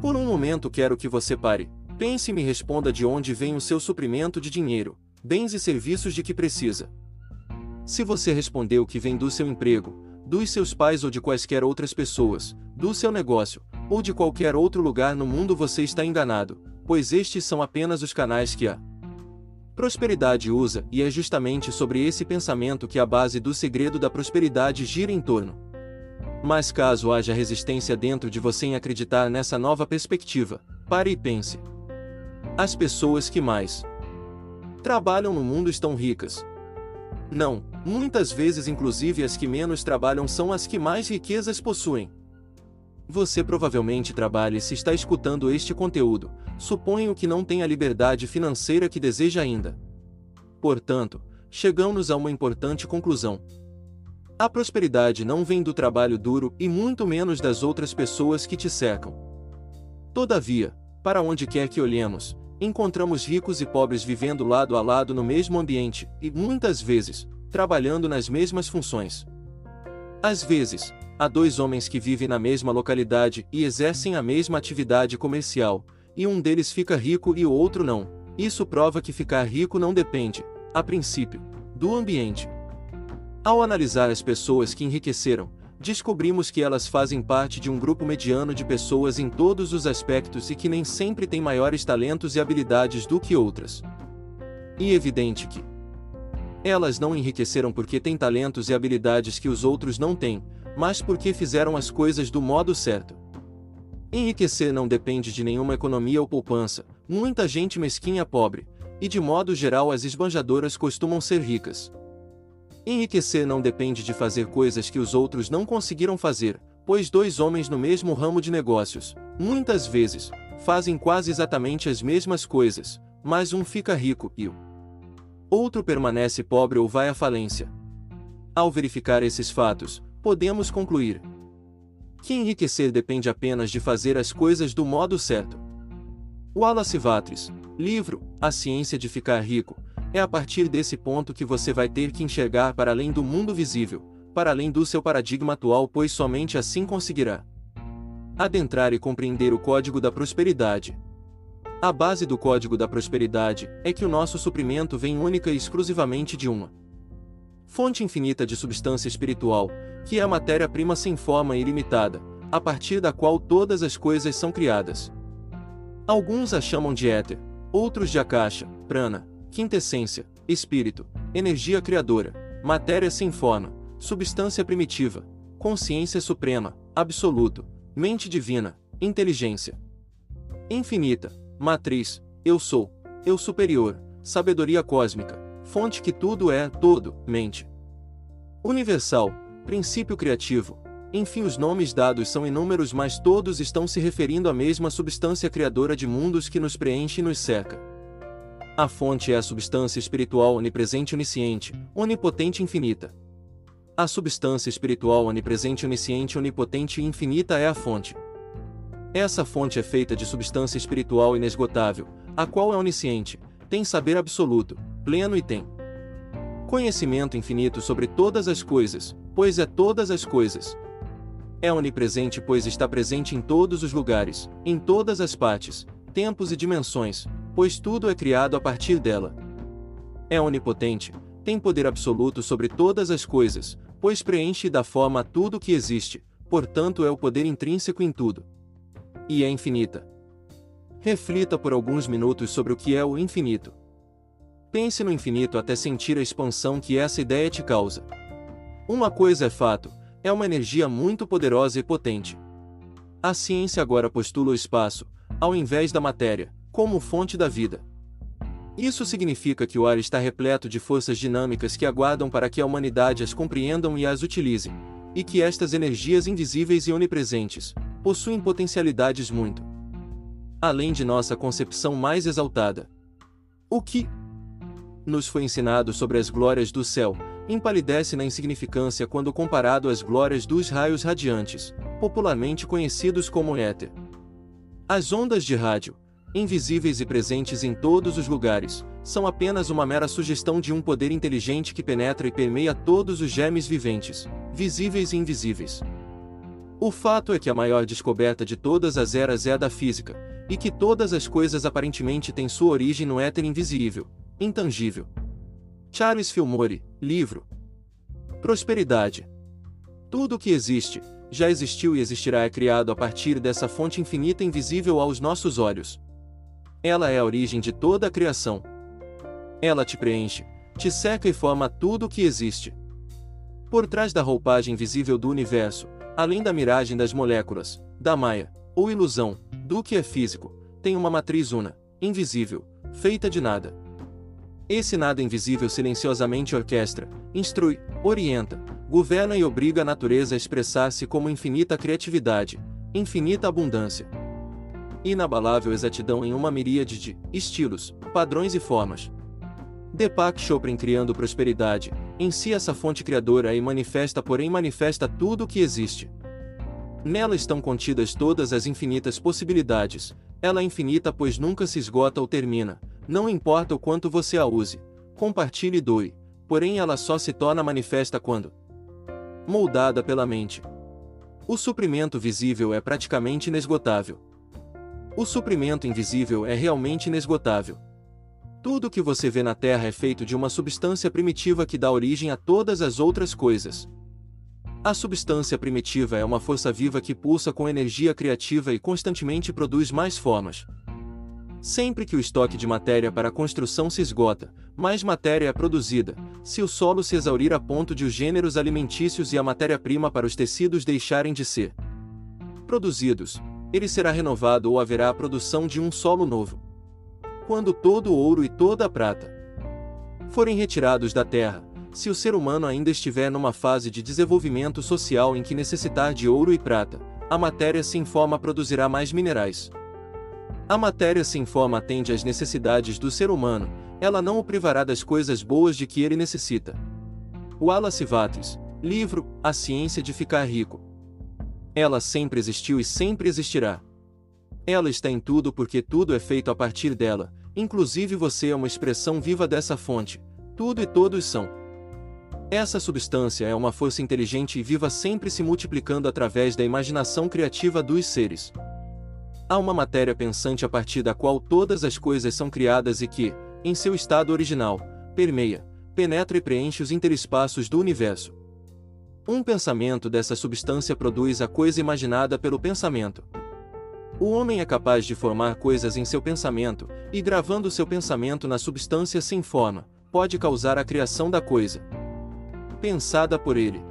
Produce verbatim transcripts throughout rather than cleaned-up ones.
Por um momento quero que você pare, pense e me responda de onde vem o seu suprimento de dinheiro, bens e serviços de que precisa. Se você respondeu que vem do seu emprego, dos seus pais ou de quaisquer outras pessoas, do seu negócio, ou de qualquer outro lugar no mundo, você está enganado, pois estes são apenas os canais que a prosperidade usa, e é justamente sobre esse pensamento que a base do segredo da prosperidade gira em torno. Mas caso haja resistência dentro de você em acreditar nessa nova perspectiva, pare e pense. As pessoas que mais trabalham no mundo estão ricas. Não, muitas vezes inclusive as que menos trabalham são as que mais riquezas possuem. Você provavelmente trabalha e, se está escutando este conteúdo, suponho que não tem a liberdade financeira que deseja ainda. Portanto, chegamos a uma importante conclusão. A prosperidade não vem do trabalho duro e muito menos das outras pessoas que te cercam. Todavia, para onde quer que olhemos, encontramos ricos e pobres vivendo lado a lado no mesmo ambiente e, muitas vezes, trabalhando nas mesmas funções. Às vezes, há dois homens que vivem na mesma localidade e exercem a mesma atividade comercial, e um deles fica rico e o outro não. Isso prova que ficar rico não depende, a princípio, do ambiente. Ao analisar as pessoas que enriqueceram, descobrimos que elas fazem parte de um grupo mediano de pessoas em todos os aspectos e que nem sempre têm maiores talentos e habilidades do que outras. E é evidente que elas não enriqueceram porque têm talentos e habilidades que os outros não têm, mas porque fizeram as coisas do modo certo. Enriquecer não depende de nenhuma economia ou poupança, muita gente mesquinha pobre, e de modo geral as esbanjadoras costumam ser ricas. Enriquecer não depende de fazer coisas que os outros não conseguiram fazer, pois dois homens no mesmo ramo de negócios, muitas vezes, fazem quase exatamente as mesmas coisas, mas um fica rico e o outro permanece pobre ou vai à falência. Ao verificar esses fatos, podemos concluir que enriquecer depende apenas de fazer as coisas do modo certo. Wallace Wattles, livro A Ciência de Ficar Rico. É a partir desse ponto que você vai ter que enxergar para além do mundo visível, para além do seu paradigma atual, pois somente assim conseguirá adentrar e compreender o código da prosperidade. A base do código da prosperidade é que o nosso suprimento vem única e exclusivamente de uma fonte infinita de substância espiritual, que é a matéria-prima sem forma e ilimitada, a partir da qual todas as coisas são criadas. Alguns a chamam de éter, outros de akasha, prana, quintessência, espírito, energia criadora, matéria sem forma, substância primitiva, consciência suprema, absoluto, mente divina, inteligência infinita, matriz, eu sou, eu superior, sabedoria cósmica, fonte que tudo é, todo, mente universal, princípio criativo, enfim, os nomes dados são inúmeros, mas todos estão se referindo à mesma substância criadora de mundos que nos preenche e nos cerca. A fonte é a substância espiritual onipresente, onisciente, onipotente e infinita. A substância espiritual onipresente, onisciente, onipotente e infinita é a fonte. Essa fonte é feita de substância espiritual inesgotável, a qual é onisciente, tem saber absoluto, pleno e tem conhecimento infinito sobre todas as coisas, pois é todas as coisas. É onipresente, pois está presente em todos os lugares, em todas as partes, tempos e dimensões, pois tudo é criado a partir dela. É onipotente, tem poder absoluto sobre todas as coisas, pois preenche e dá forma a tudo que existe, portanto é o poder intrínseco em tudo. E é infinita. Reflita por alguns minutos sobre o que é o infinito. Pense no infinito até sentir a expansão que essa ideia te causa. Uma coisa é fato, é uma energia muito poderosa e potente. A ciência agora postula o espaço, ao invés da matéria, como fonte da vida. Isso significa que o ar está repleto de forças dinâmicas que aguardam para que a humanidade as compreendam e as utilize, e que estas energias invisíveis e onipresentes possuem potencialidades muito além de nossa concepção mais exaltada. O que nos foi ensinado sobre as glórias do céu empalidece na insignificância quando comparado às glórias dos raios radiantes, popularmente conhecidos como éter. As ondas de rádio, invisíveis e presentes em todos os lugares, são apenas uma mera sugestão de um poder inteligente que penetra e permeia todos os germes viventes, visíveis e invisíveis. O fato é que a maior descoberta de todas as eras é a da física, e que todas as coisas aparentemente têm sua origem no éter invisível, intangível. Charles Fillmore, livro. Prosperidade. Tudo o que existe, já existiu e existirá é criado a partir dessa fonte infinita invisível aos nossos olhos. Ela é a origem de toda a criação. Ela te preenche, te seca e forma tudo o que existe. Por trás da roupagem visível do universo, além da miragem das moléculas, da maia, ou ilusão, do que é físico, tem uma matriz una, invisível, feita de nada. Esse nada invisível silenciosamente orquestra, instrui, orienta, governa e obriga a natureza a expressar-se como infinita criatividade, infinita abundância. Inabalável exatidão em uma miríade de estilos, padrões e formas. Deepak Chopra, em Criando Prosperidade, em si essa fonte criadora e manifesta porém manifesta tudo o que existe. Nela estão contidas todas as infinitas possibilidades, ela é infinita pois nunca se esgota ou termina, não importa o quanto você a use, compartilhe e doe, porém ela só se torna manifesta quando moldada pela mente. O suprimento visível é praticamente inesgotável. O suprimento invisível é realmente inesgotável. Tudo o que você vê na Terra é feito de uma substância primitiva que dá origem a todas as outras coisas. A substância primitiva é uma força viva que pulsa com energia criativa e constantemente produz mais formas. Sempre que o estoque de matéria para a construção se esgota, mais matéria é produzida. Se o solo se exaurir a ponto de os gêneros alimentícios e a matéria-prima para os tecidos deixarem de ser produzidos, ele será renovado ou haverá a produção de um solo novo. Quando todo o ouro e toda a prata forem retirados da terra, se o ser humano ainda estiver numa fase de desenvolvimento social em que necessitar de ouro e prata, a matéria sem forma produzirá mais minerais. A matéria sem forma atende às necessidades do ser humano, ela não o privará das coisas boas de que ele necessita. Wallace Wattles, livro, A Ciência de Ficar Rico. Ela sempre existiu e sempre existirá. Ela está em tudo porque tudo é feito a partir dela, inclusive você é uma expressão viva dessa fonte, tudo e todos são. Essa substância é uma força inteligente e viva sempre se multiplicando através da imaginação criativa dos seres. Há uma matéria pensante a partir da qual todas as coisas são criadas e que, em seu estado original, permeia, penetra e preenche os interespaços do universo. Um pensamento dessa substância produz a coisa imaginada pelo pensamento. O homem é capaz de formar coisas em seu pensamento, e gravando seu pensamento na substância sem forma, pode causar a criação da coisa pensada por ele.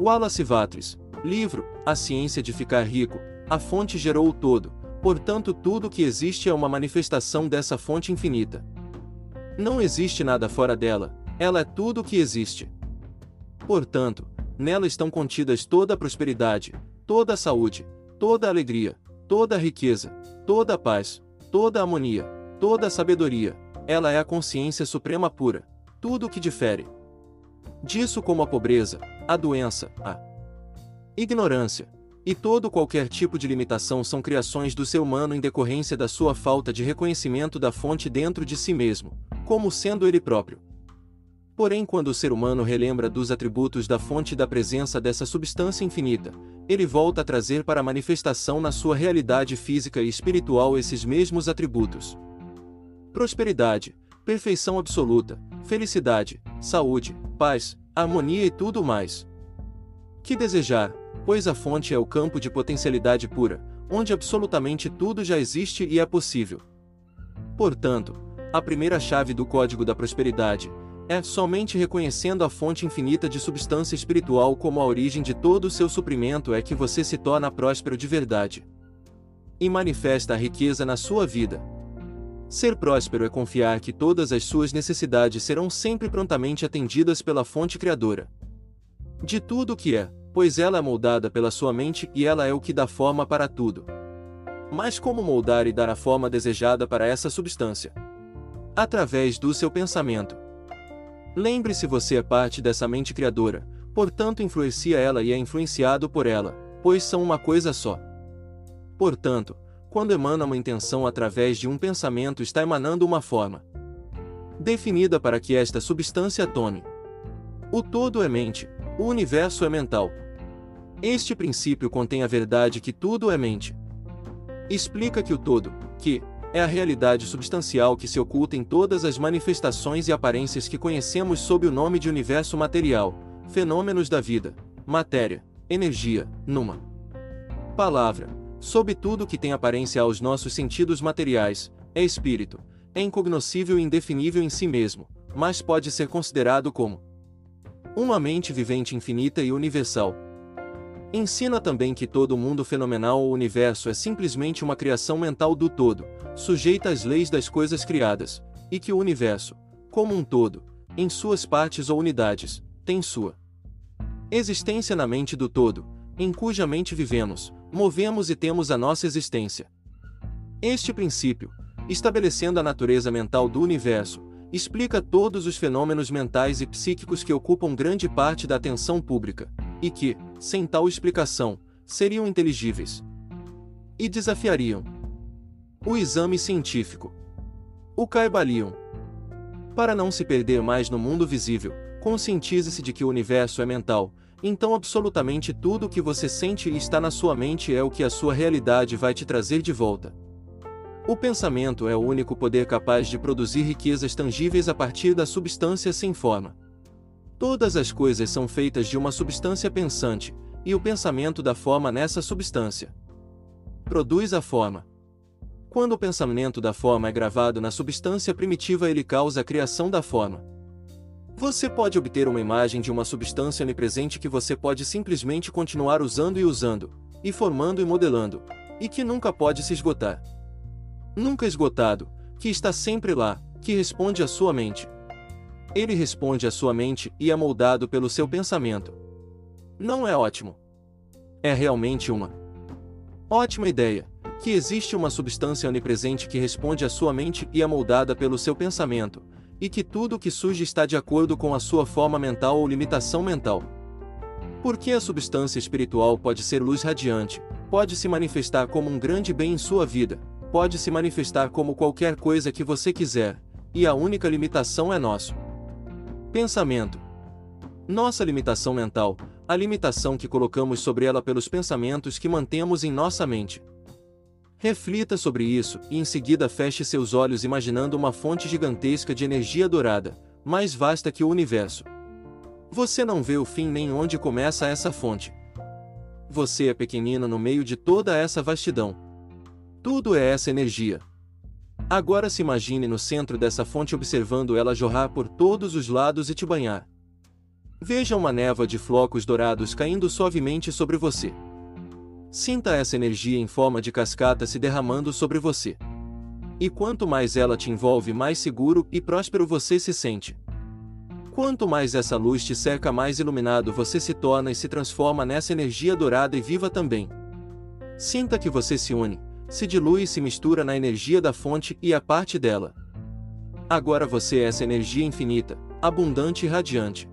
Wallace Wattles, livro, A Ciência de Ficar Rico, a fonte gerou o todo, portanto tudo o que existe é uma manifestação dessa fonte infinita. Não existe nada fora dela, ela é tudo o que existe. Portanto, nela estão contidas toda a prosperidade, toda a saúde, toda a alegria, toda a riqueza, toda a paz, toda a harmonia, toda a sabedoria. Ela é a consciência suprema pura, tudo o que difere disso como a pobreza, a doença, a ignorância, e todo qualquer tipo de limitação são criações do ser humano em decorrência da sua falta de reconhecimento da fonte dentro de si mesmo, como sendo ele próprio. Porém, quando o ser humano relembra dos atributos da fonte e da presença dessa substância infinita, ele volta a trazer para a manifestação na sua realidade física e espiritual esses mesmos atributos. Prosperidade, perfeição absoluta, felicidade, saúde, paz, harmonia e tudo mais que desejar, pois a fonte é o campo de potencialidade pura, onde absolutamente tudo já existe e é possível. Portanto, a primeira chave do código da prosperidade é somente reconhecendo a fonte infinita de substância espiritual como a origem de todo o seu suprimento é que você se torna próspero de verdade e manifesta a riqueza na sua vida. Ser próspero é confiar que todas as suas necessidades serão sempre prontamente atendidas pela fonte criadora de tudo o que é, pois ela é moldada pela sua mente e ela é o que dá forma para tudo. Mas como moldar e dar a forma desejada para essa substância? Através do seu pensamento. Lembre-se, você é parte dessa mente criadora, portanto influencia ela e é influenciado por ela, pois são uma coisa só. Portanto, quando emana uma intenção através de um pensamento, está emanando uma forma definida para que esta substância tome. O todo é mente, o universo é mental. Este princípio contém a verdade que tudo é mente. Explica que o todo, que é a realidade substancial que se oculta em todas as manifestações e aparências que conhecemos sob o nome de universo material, fenômenos da vida, matéria, energia, numa palavra, sob tudo que tem aparência aos nossos sentidos materiais, é espírito, é incognoscível e indefinível em si mesmo, mas pode ser considerado como uma mente vivente infinita e universal. Ensina também que todo mundo fenomenal ou universo é simplesmente uma criação mental do todo, sujeita às leis das coisas criadas, e que o universo, como um todo, em suas partes ou unidades, tem sua existência na mente do todo, em cuja mente vivemos, movemos e temos a nossa existência. Este princípio, estabelecendo a natureza mental do universo, explica todos os fenômenos mentais e psíquicos que ocupam grande parte da atenção pública, e que, sem tal explicação, seriam inteligíveis e desafiariam o exame científico. O Caibalion. Para não se perder mais no mundo visível, conscientize-se de que o universo é mental, então absolutamente tudo o que você sente e está na sua mente é o que a sua realidade vai te trazer de volta. O pensamento é o único poder capaz de produzir riquezas tangíveis a partir da substância sem forma. Todas as coisas são feitas de uma substância pensante, e o pensamento dá forma nessa substância. Produz a forma. Quando o pensamento da forma é gravado na substância primitiva, ele causa a criação da forma. Você pode obter uma imagem de uma substância onipresente que você pode simplesmente continuar usando e usando, e formando e modelando, e que nunca pode se esgotar. Nunca esgotado, que está sempre lá, que responde à sua mente. Ele responde à sua mente e é moldado pelo seu pensamento. Não é ótimo? É realmente uma ótima ideia, que existe uma substância onipresente que responde à sua mente e é moldada pelo seu pensamento, e que tudo o que surge está de acordo com a sua forma mental ou limitação mental. Porque a substância espiritual pode ser luz radiante, pode se manifestar como um grande bem em sua vida, pode se manifestar como qualquer coisa que você quiser, e a única limitação é nosso pensamento. Nossa limitação mental, a limitação que colocamos sobre ela pelos pensamentos que mantemos em nossa mente. Reflita sobre isso e em seguida feche seus olhos imaginando uma fonte gigantesca de energia dourada, mais vasta que o universo. Você não vê o fim nem onde começa essa fonte. Você é pequenino no meio de toda essa vastidão. Tudo é essa energia. Agora se imagine no centro dessa fonte observando ela jorrar por todos os lados e te banhar. Veja uma névoa de flocos dourados caindo suavemente sobre você. Sinta essa energia em forma de cascata se derramando sobre você. E quanto mais ela te envolve, mais seguro e próspero você se sente. Quanto mais essa luz te cerca, mais iluminado você se torna e se transforma nessa energia dourada e viva também. Sinta que você se une, se dilui e se mistura na energia da fonte e é parte dela. Agora você é essa energia infinita, abundante e radiante.